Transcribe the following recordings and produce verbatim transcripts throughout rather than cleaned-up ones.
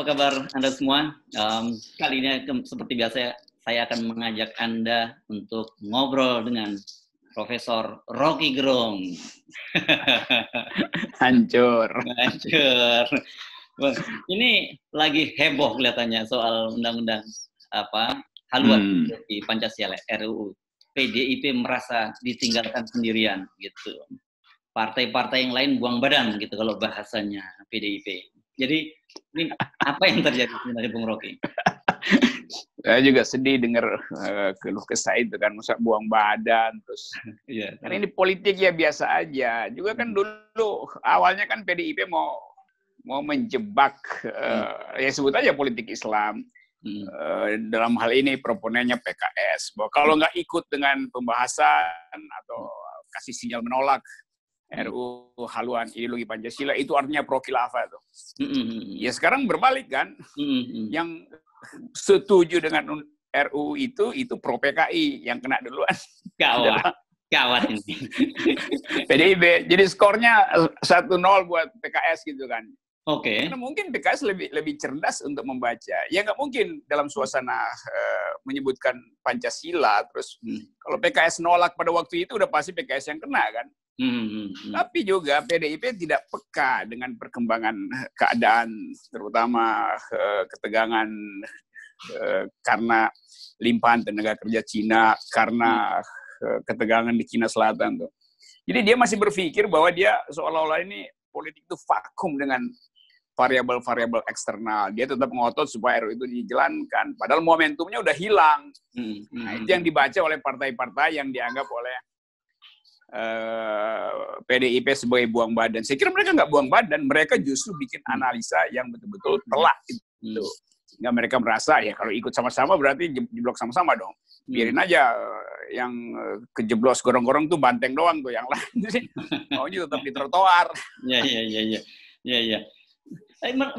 apa kabar Anda semua? Um, kali ini seperti biasa saya akan mengajak Anda untuk ngobrol dengan Profesor Rocky Gerung. Hancur. Hancur. Ini lagi heboh kelihatannya soal undang-undang apa haluan hmm. di Pancasila, R U U. P D I P merasa ditinggalkan sendirian gitu. Partai-partai yang lain buang badan gitu kalau bahasanya P D I P. Jadi ini apa yang terjadi sebenarnya Bung Rocky? Saya juga sedih dengar uh, keluh kesah itu kan, masa buang badan terus. Yeah. Karena ini politik ya biasa aja. Juga kan dulu awalnya kan P D I P mau mau menjebak uh, hmm. ya sebut aja politik Islam. Hmm. Uh, dalam hal ini proponennya P K S, bahwa kalau nggak ikut dengan pembahasan atau kasih sinyal menolak R U U haluan ideologi Pancasila, itu artinya pro khilafah tuh. Mm-hmm. Ya sekarang berbalik kan, mm-hmm. yang setuju dengan R U U itu itu pro P K I, yang kena duluan. Gawat, gawat ini. P D I P, jadi skornya satu nol buat P K S gitu kan. Oke. Okay. Karena mungkin P K S lebih lebih cerdas untuk membaca. Ya nggak mungkin dalam suasana uh, menyebutkan Pancasila terus mm. kalau P K S nolak pada waktu itu udah pasti P K S yang kena kan. Mm-hmm. Tapi juga P D I P tidak peka dengan perkembangan keadaan, terutama uh, ketegangan uh, karena limpahan tenaga kerja Cina, karena uh, ketegangan di Cina Selatan tuh. Jadi dia masih berpikir bahwa dia seolah-olah ini politik itu vakum dengan variabel-variabel eksternal. Dia tetap ngotot supaya R U U itu dijalankan. Padahal momentumnya udah hilang. Mm-hmm. Nah, itu yang dibaca oleh partai-partai yang dianggap oleh Uh, P D I P sebagai buang badan. Saya kira mereka nggak buang badan, mereka justru bikin analisa yang betul-betul telak itu. Sehingga mereka merasa ya kalau ikut sama-sama berarti jeblok sama-sama dong. Biarin aja yang kejeblos gorong-gorong tuh banteng doang tuh, yang lain maunya tetap di trotoar. Ya ya ya ya ya ya.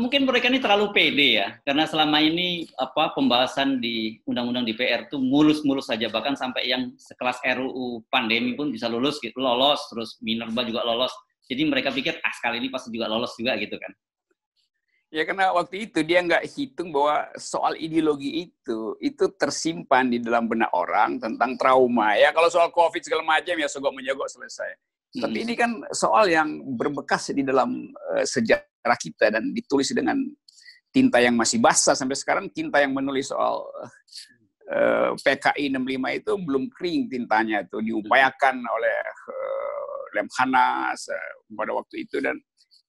Mungkin mereka ini terlalu pede ya, karena selama ini apa pembahasan di undang-undang D P R tuh mulus-mulus saja, bahkan sampai yang sekelas R U U pandemi pun bisa lulus gitu, lolos, terus Minerba juga lolos. Jadi mereka pikir ah sekali ini pasti juga lolos juga gitu kan. Ya karena waktu itu dia nggak hitung bahwa soal ideologi itu, itu tersimpan di dalam benak orang tentang trauma. Ya kalau soal COVID segala macam ya sogok-menyogok selesai. Hmm. Tapi ini kan soal yang berbekas di dalam uh, sejarah kita dan ditulis dengan tinta yang masih basah. Sampai sekarang tinta yang menulis soal uh, P K I enam lima itu belum kering tintanya. Itu diupayakan oleh uh, Lemhanas uh, pada waktu itu dan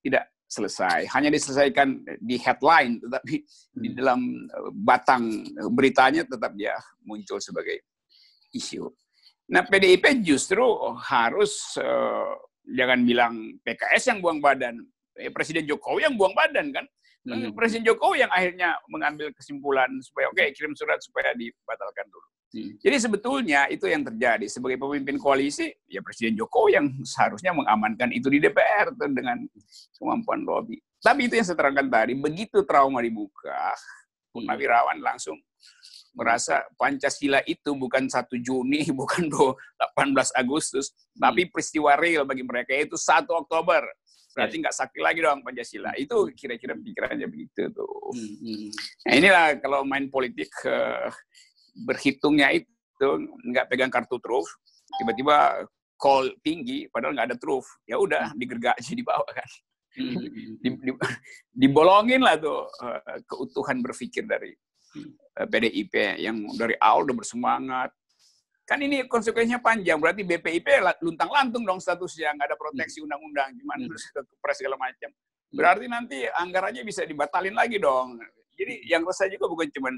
tidak selesai. Hanya diselesaikan di headline, tetapi hmm. di dalam batang beritanya tetap dia muncul sebagai isu. Nah, P D I P justru harus, uh, jangan bilang P K S yang buang badan, eh, Presiden Jokowi yang buang badan kan. Hmm. Presiden Jokowi yang akhirnya mengambil kesimpulan supaya oke, okay, kirim surat supaya dibatalkan dulu. Hmm. Jadi sebetulnya itu yang terjadi. Sebagai pemimpin koalisi, ya Presiden Jokowi yang seharusnya mengamankan itu di D P R tuh, dengan kemampuan lobby. Tapi itu yang saya terangkan tadi, begitu trauma dibuka, Purnawirawan langsung merasa Pancasila itu bukan satu Juni, bukan delapan belas Agustus, hmm. tapi peristiwa real bagi mereka itu satu Oktober. Berarti nggak sakit lagi dong Pancasila. Itu kira-kira pikirannya begitu tuh. Hmm. Nah inilah kalau main politik, uh, berhitungnya itu nggak pegang kartu truf, tiba-tiba call tinggi padahal nggak ada truf. Ya udah, digergaji di bawah kan. Hmm. Di, di, dibolongin lah tuh uh, keutuhan berpikir dari P D I P yang dari awal udah bersemangat. Kan ini konsekuensinya panjang, berarti B P I P luntang-lantung dong statusnya, nggak ada proteksi undang-undang, gimana terus kepres segala macam. Berarti nanti anggarannya bisa dibatalin lagi dong. Jadi yang resah juga bukan cuma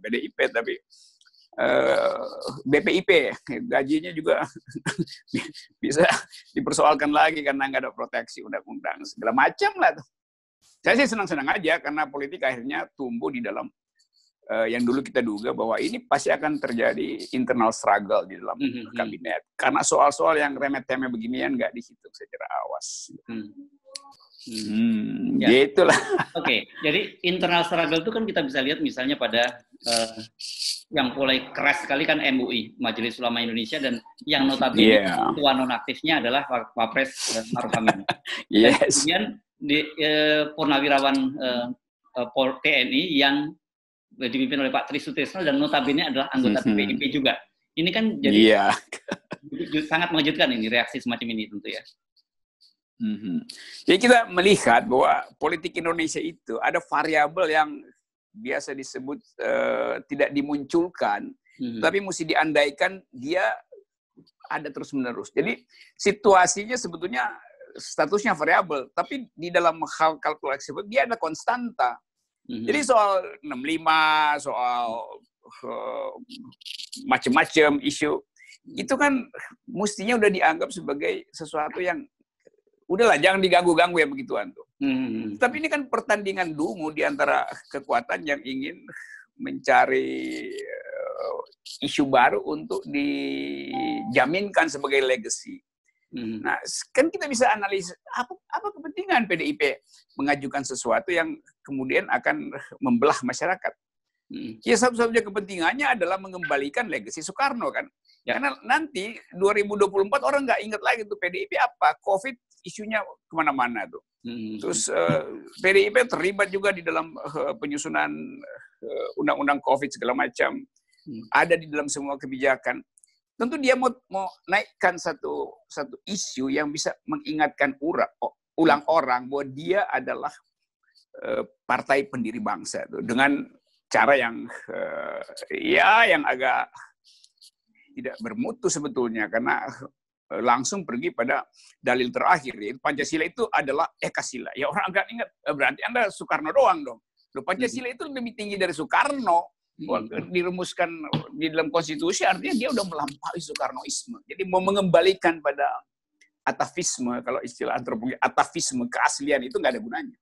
P D I P, tapi uh, B P I P. Gajinya juga bisa dipersoalkan lagi karena nggak ada proteksi undang-undang, segala macam lah tuh. Saya sih senang-senang aja karena politik akhirnya tumbuh di dalam Uh, yang dulu kita duga bahwa ini pasti akan terjadi internal struggle di dalam mm-hmm. kabinet. Karena soal-soal yang remeh-temeh beginian nggak dihitung secara awas. Mm. Hmm, ya. Gitulah. Oke, okay. Jadi internal struggle itu kan kita bisa lihat misalnya pada uh, yang mulai keras sekali kan M U I, Majelis Ulama Indonesia, dan yang notabene yeah. ketua nonaktifnya adalah Wapres Ma'ruf Amin. Yes. Dan kemudian di, uh, Purnawirawan uh, T N I yang dipimpin oleh Pak Tri Sutrisno dan notabene adalah anggota B P I P juga. Ini kan jadi yeah. sangat mengejutkan ini reaksi semacam ini tentu ya. Mm-hmm. Jadi kita melihat bahwa politik Indonesia itu ada variabel yang biasa disebut uh, tidak dimunculkan, mm-hmm. tapi mesti diandaikan dia ada terus-menerus. Jadi situasinya sebetulnya statusnya variabel, tapi di dalam hal kalkulasi dia ada konstanta. Mm-hmm. Jadi soal enam lima, soal uh, macam-macam isu itu kan mestinya udah dianggap sebagai sesuatu yang udahlah, jangan diganggu-ganggu ya begituan tuh. Hmm. Tapi ini kan pertandingan dungu di antara kekuatan yang ingin mencari uh, isu baru untuk dijaminkan sebagai legacy. Hmm. Nah, kan kita bisa analisis apa, apa kepentingan P D I P mengajukan sesuatu yang kemudian akan membelah masyarakat. Hmm. Ya, satu-satunya kepentingannya adalah mengembalikan legacy Soekarno kan. Ya. Karena nanti dua ribu dua puluh empat orang nggak ingat lagi tuh P D I P apa, COVID isunya kemana-mana tuh. Hmm. Terus uh, P D I P terlibat juga di dalam uh, penyusunan uh, undang-undang COVID segala macam. Hmm. Ada di dalam semua kebijakan. Tentu dia mau, mau naikkan satu satu isu yang bisa mengingatkan ura, ulang orang bahwa dia adalah uh, partai pendiri bangsa tuh dengan cara yang uh, ya yang agak tidak bermutu sebetulnya, karena langsung pergi pada dalil terakhir. Yaitu Pancasila itu adalah ekasila. Ya orang agak ingat, berarti Anda Soekarno doang dong. Loh, Pancasila itu lebih tinggi dari Soekarno. Dirumuskan di dalam konstitusi, artinya dia udah melampaui Sukarnoisme. Jadi mau mengembalikan pada atavisme, kalau istilah antropologi, atavisme, keaslian itu nggak ada gunanya.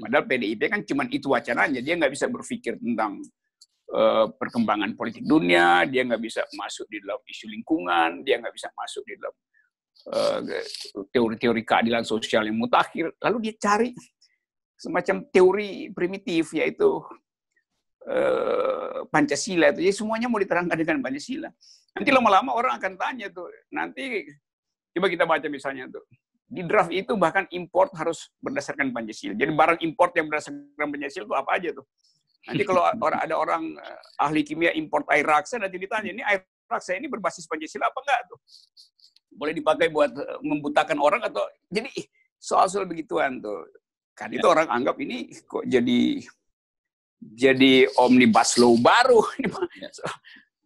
Padahal P D I P kan cuma itu wacananya, dia nggak bisa berpikir tentang Uh, perkembangan politik dunia, dia nggak bisa masuk di dalam isu lingkungan, dia nggak bisa masuk di dalam uh, teori-teori keadilan sosial yang mutakhir. Lalu dia cari semacam teori primitif, yaitu uh, Pancasila. Jadi semuanya mau diterangkan dengan Pancasila. Nanti lama-lama orang akan tanya tuh, nanti coba kita baca misalnya tuh, di draft itu bahkan import harus berdasarkan Pancasila. Jadi barang import yang berdasarkan Pancasila itu apa aja tuh. Nanti kalau orang ada orang ahli kimia import air raksa, nanti ditanya, ini air raksa ini berbasis Pancasila apa enggak tuh? Boleh dipakai buat membutakan orang atau... Jadi soal-soal begituan tuh. Kan itu orang anggap ini kok jadi jadi omnibus law baru.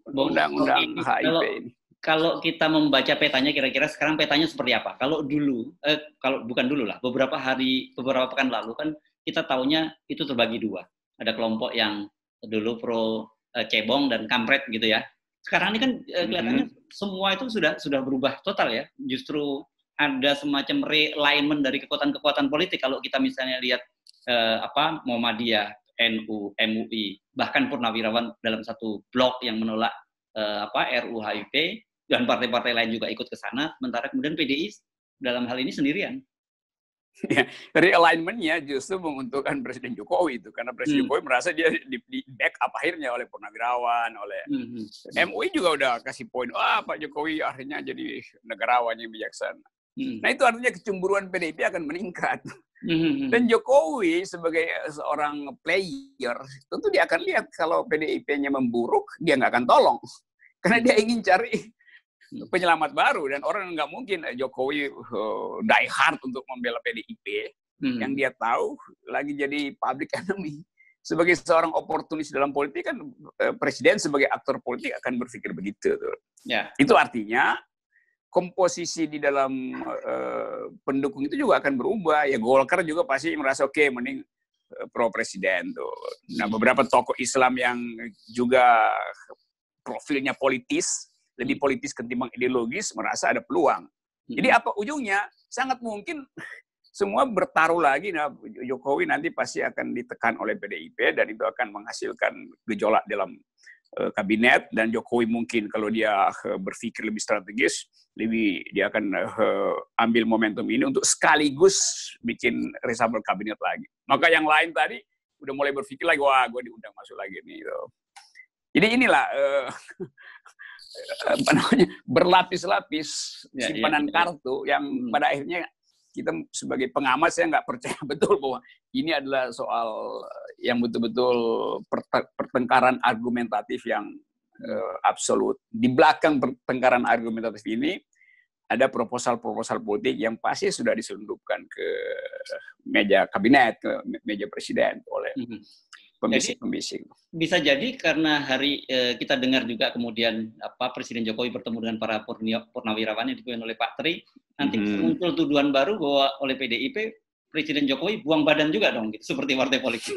Undang-undang H I P ini. Kalau kita membaca petanya, kira-kira sekarang petanya seperti apa? Kalau dulu, eh, kalau bukan dulu lah, beberapa hari, beberapa pekan lalu kan kita taunya itu terbagi dua. Ada kelompok yang dulu pro uh, cebong dan kampret gitu ya. Sekarang ini kan uh, kelihatannya mm-hmm. semua itu sudah sudah berubah total ya. Justru ada semacam realignment dari kekuatan-kekuatan politik. Kalau kita misalnya lihat uh, apa Muhammadiyah, N U, M U I, bahkan Purnawirawan dalam satu blok yang menolak uh, apa R U U H I P, dan partai-partai lain juga ikut ke sana. Sementara kemudian P D I dalam hal ini sendirian. Ya, realignment-nya justru menguntungkan Presiden Jokowi itu, karena Presiden hmm. Jokowi merasa dia di, di back up akhirnya oleh Purnawirawan, oleh hmm. M U I juga udah kasih poin, wah Pak Jokowi akhirnya jadi negarawan yang bijaksana. Hmm. Nah itu artinya kecemburuan P D I P akan meningkat. Hmm. Dan Jokowi sebagai seorang player, tentu dia akan lihat kalau P D I P-nya memburuk, dia nggak akan tolong. Karena dia ingin cari penyelamat baru, dan orang nggak mungkin Jokowi uh, die hard untuk membela P D I P hmm. yang dia tahu lagi jadi public enemy. Sebagai seorang oportunis dalam politik kan uh, presiden sebagai aktor politik akan berpikir begitu tuh. Yeah. Itu artinya komposisi di dalam uh, pendukung itu juga akan berubah. Ya Golkar juga pasti merasa oke okay, mending uh, pro presiden tuh. Nah beberapa tokoh Islam yang juga profilnya politis, lebih politis ketimbang ideologis, merasa ada peluang. Jadi apa ujungnya? Sangat mungkin semua bertaruh lagi. Nah, Jokowi nanti pasti akan ditekan oleh P D I P, dan itu akan menghasilkan gejolak dalam uh, kabinet, dan Jokowi mungkin kalau dia uh, berpikir lebih strategis, lebih dia akan uh, ambil momentum ini untuk sekaligus bikin reshuffle kabinet lagi. Maka yang lain tadi udah mulai berpikir lagi, wah gue diundang masuk lagi nih. Gitu. Jadi inilah... Uh, apa namanya berlapis-lapis simpanan ya, ya, ya. kartu yang pada akhirnya kita sebagai pengamat, saya nggak percaya betul bahwa ini adalah soal yang betul-betul pertengkaran argumentatif yang uh, absolut. Di belakang pertengkaran argumentatif ini, ada proposal-proposal politik yang pasti sudah diselundupkan ke meja kabinet, ke meja presiden oleh pembisik-pembisik. Bisa jadi karena hari eh, kita dengar juga kemudian apa Presiden Jokowi bertemu dengan para Purnawirawan yang dipimpin oleh Pak Tri, nanti hmm. muncul tuduhan baru bahwa oleh P D I P Presiden Jokowi buang badan juga dong, gitu, seperti partai politik.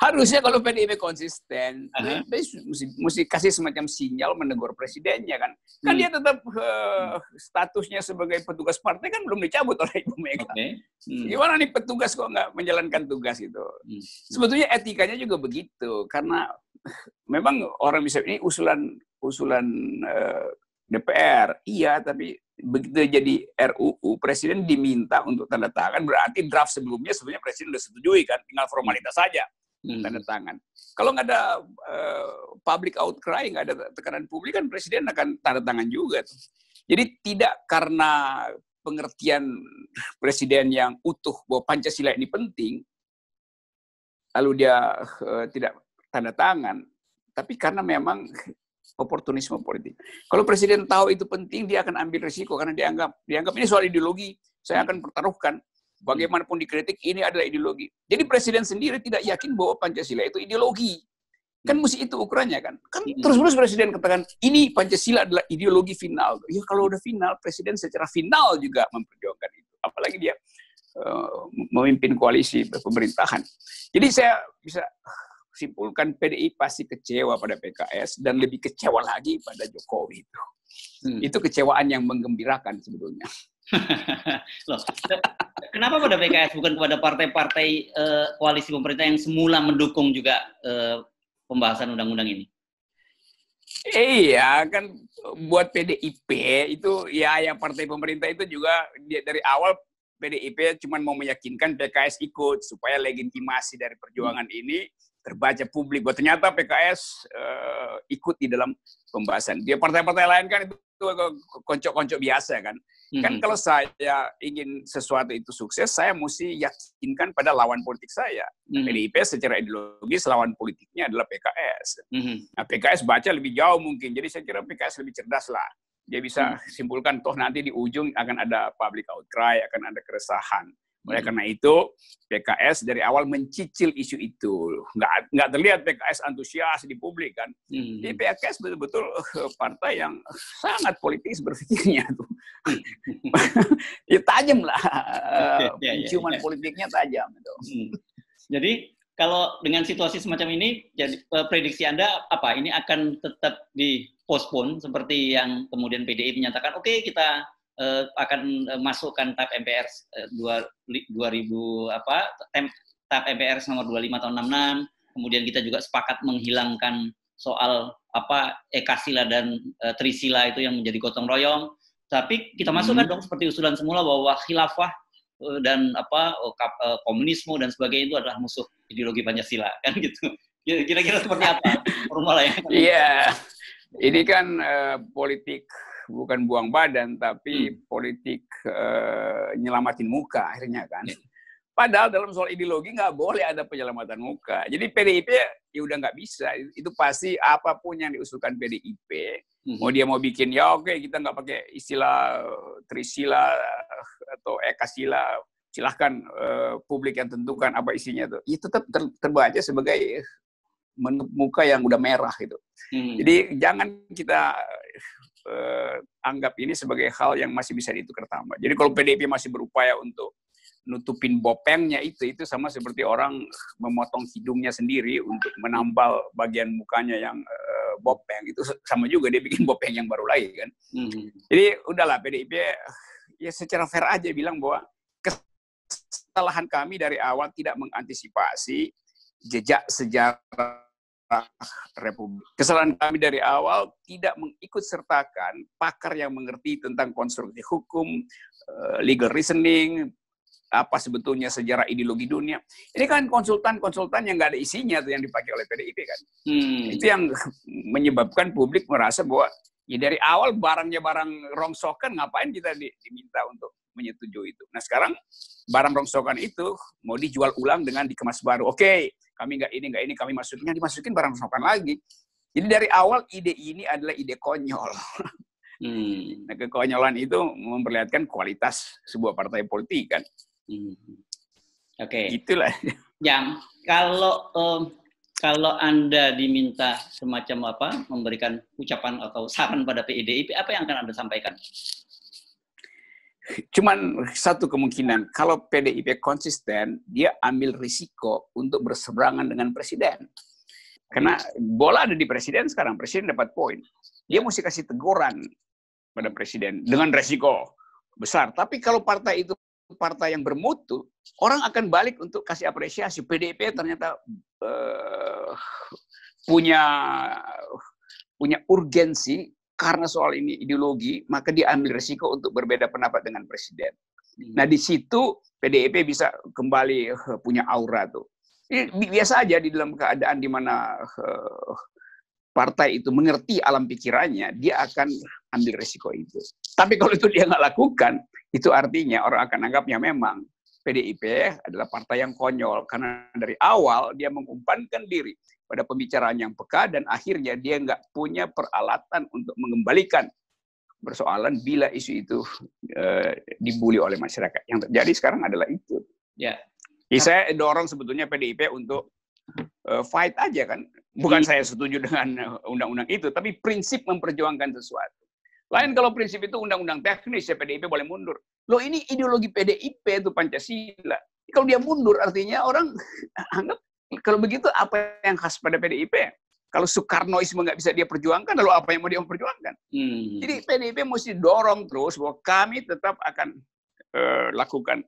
Harusnya kalau P D I P konsisten, uh-huh. mesti, mesti kasih semacam sinyal menegur presidennya kan. Kan hmm. dia tetap uh, statusnya sebagai petugas partai kan belum dicabut oleh Ibu Mega. Okay. Hmm. Gimana nih petugas kok nggak menjalankan tugas itu? Hmm. Sebetulnya etikanya juga begitu, karena memang orang bisa ini usulan usulan uh, D P R, iya, tapi begitu jadi R U U, Presiden diminta untuk tanda tangan, berarti draft sebelumnya sebenarnya Presiden sudah setujui kan, tinggal formalitas saja hmm. tanda tangan. Kalau nggak ada uh, public outcry, nggak ada tekanan publik, kan Presiden akan tanda tangan juga. Jadi tidak karena pengertian Presiden yang utuh bahwa Pancasila ini penting, lalu dia uh, tidak tanda tangan, tapi karena memang oportunisme politik. Kalau Presiden tahu itu penting, dia akan ambil risiko karena dianggap dianggap ini soal ideologi. Saya akan pertaruhkan bagaimanapun dikritik ini adalah ideologi. Jadi Presiden sendiri tidak yakin bahwa Pancasila itu ideologi. Kan mesti itu ukurannya kan. Kan terus-terus Presiden katakan ini Pancasila adalah ideologi final. Ya kalau udah final, Presiden secara final juga memperjuangkan itu. Apalagi dia uh, memimpin koalisi pemerintahan. Jadi saya bisa simpulkan P D I pasti kecewa pada P K S dan lebih kecewa lagi pada Jokowi itu. Hmm. Itu kecewaan yang menggembirakan sebetulnya. Loh, kenapa pada P K S bukan kepada partai-partai eh, koalisi pemerintah yang semula mendukung juga eh, pembahasan undang-undang ini? Iya, kan buat P D I P itu ya yang partai pemerintah itu juga dia, dari awal P D I P cuma mau meyakinkan P K S ikut supaya legitimasi dari perjuangan hmm. ini terbaca publik. Bahwa ternyata P K S uh, ikut di dalam pembahasan. Dia partai-partai lain kan itu koncok-koncok biasa kan. Mm-hmm. Kan kalau saya ingin sesuatu itu sukses, saya mesti yakinkan pada lawan politik saya. Mm-hmm. P D I P secara ideologi lawan politiknya adalah P K S. Mm-hmm. Nah, P K S baca lebih jauh mungkin. Jadi saya kira P K S lebih cerdas lah. Dia bisa mm-hmm. simpulkan toh nanti di ujung akan ada public outcry, akan ada keresahan. Oleh karena itu, P K S dari awal mencicil isu itu. Nggak, nggak terlihat P K S antusias di publik, kan. Hmm. Jadi P K S betul-betul partai yang sangat politis berpikirnya. Tuh. Ya tajam lah. Okay, yeah, ciuman yeah, yeah. politiknya tajam. Tuh. Hmm. Jadi, kalau dengan situasi semacam ini, jadi prediksi Anda apa? Ini akan tetap dipospon seperti yang kemudian P D I menyatakan, oke okay, kita Uh, akan uh, masukkan T A P M P R S uh, dua ribu apa T A P M P R S nomor dua puluh lima tahun enam puluh enam, kemudian kita juga sepakat menghilangkan soal apa Ekasila dan uh, Trisila itu yang menjadi gotong royong, tapi kita masukkan hmm. dong seperti usulan semula bahwa khilafah uh, dan apa uh, uh, komunisme dan sebagainya itu adalah musuh ideologi Pancasila kan gitu. Kira-kira seperti apa formalnya? Iya. Ini kan uh, politik bukan buang badan, tapi hmm. politik uh, nyelamatin muka akhirnya kan. Padahal dalam soal ideologi nggak boleh ada penyelamatan muka. Jadi P D I P ya udah nggak bisa. Itu pasti apapun yang diusulkan P D I P, hmm. mau dia mau bikin, ya oke okay, kita nggak pakai istilah Trisila atau Ekasila, silahkan uh, publik yang tentukan apa isinya tuh. Itu tetap ter terbaca sebagai muka yang udah merah gitu. Hmm. Jadi jangan kita Uh, anggap ini sebagai hal yang masih bisa ditukar tambah. Jadi kalau P D I P masih berupaya untuk nutupin bopengnya itu, itu sama seperti orang memotong hidungnya sendiri untuk menambal bagian mukanya yang uh, bopeng, itu sama juga dia bikin bopeng yang baru lagi kan. Mm-hmm. Jadi udahlah P D I P ya secara fair aja bilang bahwa kesalahan kami dari awal tidak mengantisipasi jejak sejarah Republik. Kesalahan kami dari awal tidak mengikutsertakan pakar yang mengerti tentang konstruksi hukum, legal reasoning, apa sebetulnya sejarah ideologi dunia. Ini kan konsultan-konsultan yang nggak ada isinya tuh yang dipakai oleh P D I P kan. Hmm. Itu yang menyebabkan publik merasa bahwa ya dari awal barangnya barang rongsokan, ngapain kita diminta untuk menyetujui itu. Nah sekarang barang rongsokan itu mau dijual ulang dengan dikemas baru. Oke, kami nggak ini nggak ini kami masukin, dimasukin barang rongsokan lagi. Jadi dari awal ide ini adalah ide konyol. Hmm. Nah kekonyolan itu memperlihatkan kualitas sebuah partai politik kan. Hmm. Oke. Okay. Itulah. Yang kalau um, kalau Anda diminta semacam apa memberikan ucapan atau saran pada P D I P, apa yang akan Anda sampaikan? Cuman satu kemungkinan, kalau P D I P konsisten, dia ambil risiko untuk berseberangan dengan presiden. Karena bola ada di presiden sekarang, presiden dapat poin. Dia mesti kasih teguran pada presiden dengan risiko besar. Tapi kalau partai itu partai yang bermutu, orang akan balik untuk kasih apresiasi. P D I P ternyata uh, punya punya urgensi. Karena soal ini ideologi, maka dia ambil risiko untuk berbeda pendapat dengan presiden. Nah, di situ P D I P bisa kembali punya aura tuh. Ini biasa aja di dalam keadaan di mana partai itu mengerti alam pikirannya, dia akan ambil risiko itu. Tapi kalau itu dia nggak lakukan, itu artinya orang akan anggapnya memang P D I P adalah partai yang konyol. Karena dari awal dia mengumpankan diri pada pembicaraan yang peka, dan akhirnya dia nggak punya peralatan untuk mengembalikan persoalan bila isu itu e, dibully oleh masyarakat. Yang terjadi sekarang adalah itu. Ya. Jadi saya dorong sebetulnya P D I P untuk e, fight aja kan. Bukan saya setuju dengan undang-undang itu, tapi prinsip memperjuangkan sesuatu. Lain kalau prinsip itu undang-undang teknis, ya P D I P boleh mundur. Loh ini ideologi P D I P itu Pancasila. Kalau dia mundur artinya orang anggap kalau begitu apa yang khas pada P D I P? Kalau Sukarnoisme nggak bisa dia perjuangkan, lalu apa yang mau dia perjuangkan? Hmm. Jadi P D I P mesti dorong terus bahwa kami tetap akan uh, lakukan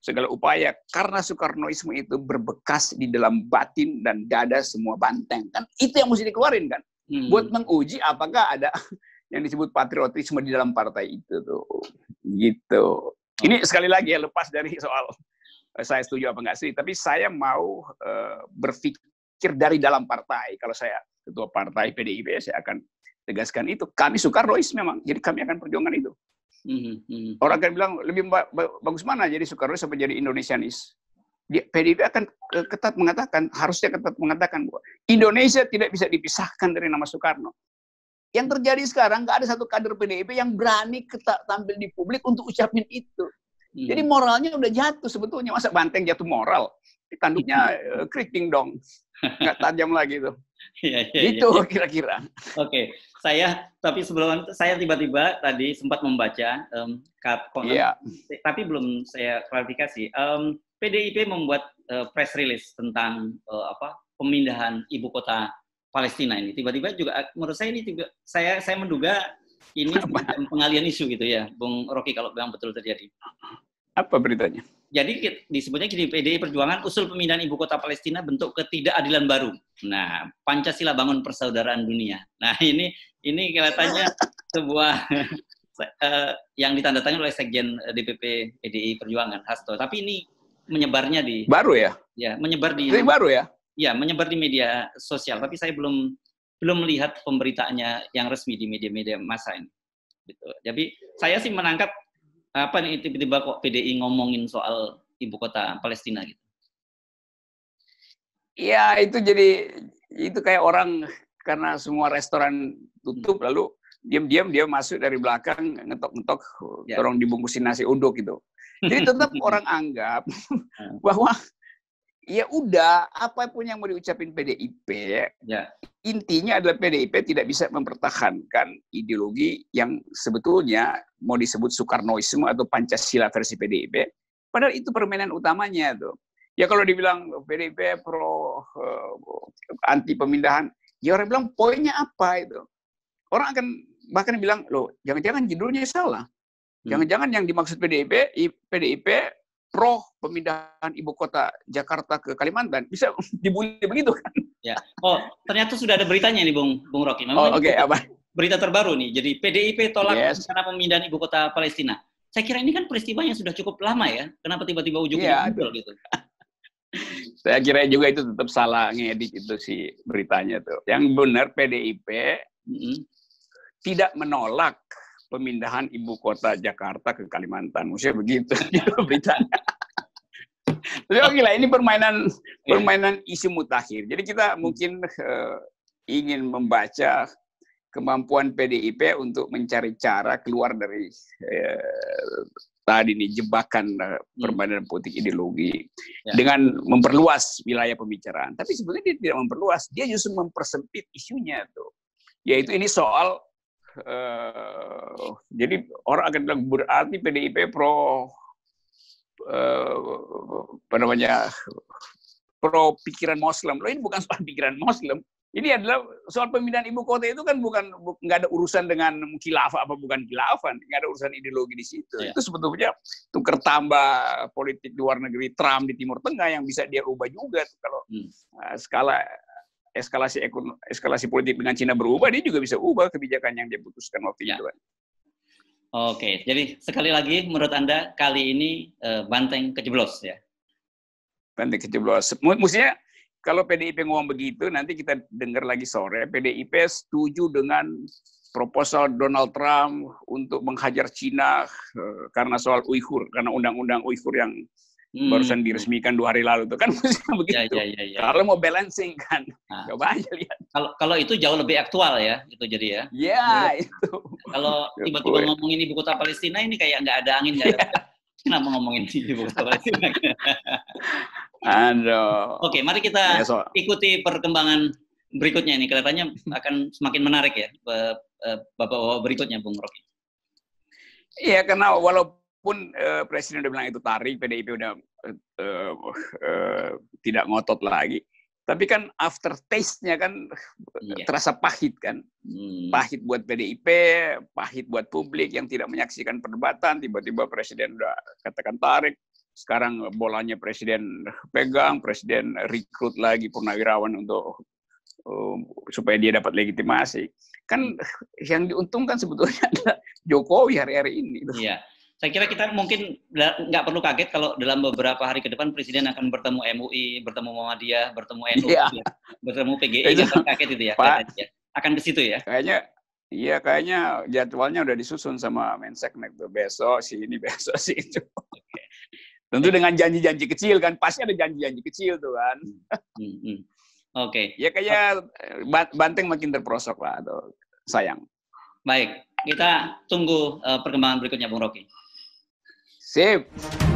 segala upaya. Karena Sukarnoisme itu berbekas di dalam batin dan dada semua banteng. Kan itu yang mesti dikeluarin kan? Hmm. Buat menguji apakah ada yang disebut patriotisme di dalam partai itu tuh. Gitu. Ini sekali lagi ya, lepas dari soal saya setuju apa enggak sih, tapi saya mau uh, berpikir dari dalam partai. Kalau saya ketua partai P D I P, saya akan tegaskan itu. Kami Soekarnois memang, jadi kami akan perjuangkan itu. Mm-hmm. Orang akan bilang, lebih bagus mana jadi Soekarnois atau jadi Indonesianis? P D I P akan ketat mengatakan, harusnya ketat mengatakan, bahwa Indonesia tidak bisa dipisahkan dari nama Soekarno. Yang terjadi sekarang, nggak ada satu kader P D I P yang berani ketat tampil di publik untuk ucapin itu. Hmm. Jadi moralnya udah jatuh sebetulnya. Masa banteng jatuh moral? Tanduknya uh, keriting dong. Nggak tajam lagi tuh. Ya, ya, gitu ya, ya. Kira-kira. Oke. Okay. Saya, tapi sebelum, saya tiba-tiba tadi sempat membaca um, konon, yeah. Tapi belum saya klarifikasi. Um, P D I P membuat uh, press release tentang uh, apa pemindahan ibu kota Palestina ini. Tiba-tiba juga, menurut saya ini juga, saya, saya menduga ini pengalian isu gitu ya, Bung Rocky, kalau memang betul terjadi. Apa beritanya? Jadi disebutnya di P D I Perjuangan, usul pemindahan ibu kota Palestina bentuk ketidakadilan baru. Nah, Pancasila bangun persaudaraan dunia. Nah, ini ini kelihatannya sebuah uh, yang ditandatangani oleh Sekjen D P P P D I Perjuangan, Hasto. Tapi ini menyebarnya di... Baru ya? Ya, menyebar di... Ini baru ya? Ya, menyebar di media sosial. Tapi saya belum... belum melihat pemberitaannya yang resmi di media-media massa ini. Gitu. Jadi saya sih menangkap apa nih tiba-tiba kok P D I ngomongin soal ibu kota Palestina gitu. Iya, itu jadi itu kayak orang karena semua restoran tutup hmm. lalu diam-diam dia masuk dari belakang ngetok-ngetok ya. Dorong dibungkusin nasi uduk gitu. Jadi tetap orang anggap bahwa ya udah, apapun yang mau diucapin P D I P, ya. Intinya adalah P D I P tidak bisa mempertahankan ideologi yang sebetulnya mau disebut Soekarnoisme atau Pancasila versi P D I P. Padahal itu permainan utamanya tuh. Ya kalau dibilang P D I P pro uh, anti pemindahan, ya orang bilang poinnya apa itu. Orang akan bahkan bilang, loh jangan-jangan judulnya salah. Jangan-jangan yang dimaksud P D I P, P D I P pro pemindahan ibu kota Jakarta ke Kalimantan, bisa dibully begitu kan? Ya. Oh, ternyata sudah ada beritanya nih, Bung Bung Rocky. Memang oh, oke, okay, apa? Berita terbaru nih. Jadi P D I P tolak yes. rencana pemindahan ibu kota Palestina. Saya kira ini kan peristiwa yang sudah cukup lama ya. Kenapa tiba-tiba ujungnya muncul ya, gitu? Saya kira juga itu tetap salah ngedit itu sih beritanya tuh. Yang benar P D I P mm-hmm. tidak menolak pemindahan ibu kota Jakarta ke Kalimantan. Maksudnya begitu gitu beritanya. Tapi oh gila, ini permainan permainan isi mutakhir. Jadi kita mungkin uh, ingin membaca kemampuan P D I P untuk mencari cara keluar dari eh, tadi nih jebakan hmm. permainan politik ideologi ya. Dengan memperluas wilayah pembicaraan. Tapi sebetulnya dia tidak memperluas, dia justru mempersempit isunya tuh. Yaitu ini soal eh, jadi orang akan bilang berarti P D I P pro eh, apa namanya pro pikiran Muslim. Loh, ini bukan soal pikiran Muslim. Ini adalah soal pemindahan ibu kota itu kan bukan nggak ada urusan dengan khilafah apa bukan khilafah, nggak ada urusan ideologi di situ. Yeah. Itu sebetulnya tukar tambah politik luar negeri Trump di Timur Tengah yang bisa dia ubah juga tuh, kalau hmm. uh, skala eskalasi ekon, eskalasi politik dengan Cina berubah, dia juga bisa ubah kebijakan yang dia putuskan waktu yeah. itu. Kan. Oke, okay. Jadi sekali lagi menurut Anda kali ini uh, banteng kejeblos ya? Banteng kejeblos, mestinya. Kalau P D I P ngomong begitu, nanti kita dengar lagi sore, P D I P setuju dengan proposal Donald Trump untuk menghajar Cina karena soal Uighur, karena undang-undang Uighur yang hmm. barusan diresmikan dua hari lalu itu kan begitu. Ya, ya, ya, ya. Kalau mau balancing kan, nah. coba aja lihat. Kalau kalau itu jauh lebih aktual ya, itu jadi ya. Iya itu. Kalau tiba-tiba ngomongin ibu kota Palestina ini kayak nggak ada angin nggak ada. Ya. Kenapa ngomongin ibu kota Palestina? Aduh. Oke, mari kita ikuti perkembangan berikutnya ini. Kelihatannya akan semakin menarik ya, bapak-bapak berikutnya, Bung Rocky. Iya, karena walaupun uh, Presiden udah bilang itu tarik, P D I P udah uh, uh, tidak ngotot lagi. Tapi kan aftertaste-nya kan iya. terasa pahit kan. Hmm. Pahit buat P D I P, pahit buat publik yang tidak menyaksikan perdebatan, tiba-tiba Presiden udah katakan tarik. Sekarang bolanya Presiden pegang, Presiden rekrut lagi Purnawirawan untuk uh, supaya dia dapat legitimasi. Kan yang diuntungkan sebetulnya adalah Jokowi hari-hari ini. Iya. Saya kira kita mungkin nggak perlu kaget kalau dalam beberapa hari ke depan Presiden akan bertemu M U I, bertemu Muhammadiyah, bertemu N U, yeah. ya, bertemu P G I, jangan kaget itu ya. Pak, ya. Akan ke situ ya? Kayaknya. Iya, kayaknya jadwalnya udah disusun sama Menseknek tuh, besok si ini, besok si itu. Okay. Tentu dengan janji-janji kecil kan, pasti ada janji-janji kecil tuh kan. Hmm, hmm. Oke. Okay. Ya kayaknya banteng makin terperosok lah, tuh. Sayang. Baik, kita tunggu uh, perkembangan berikutnya, Bung Rocky. Sip.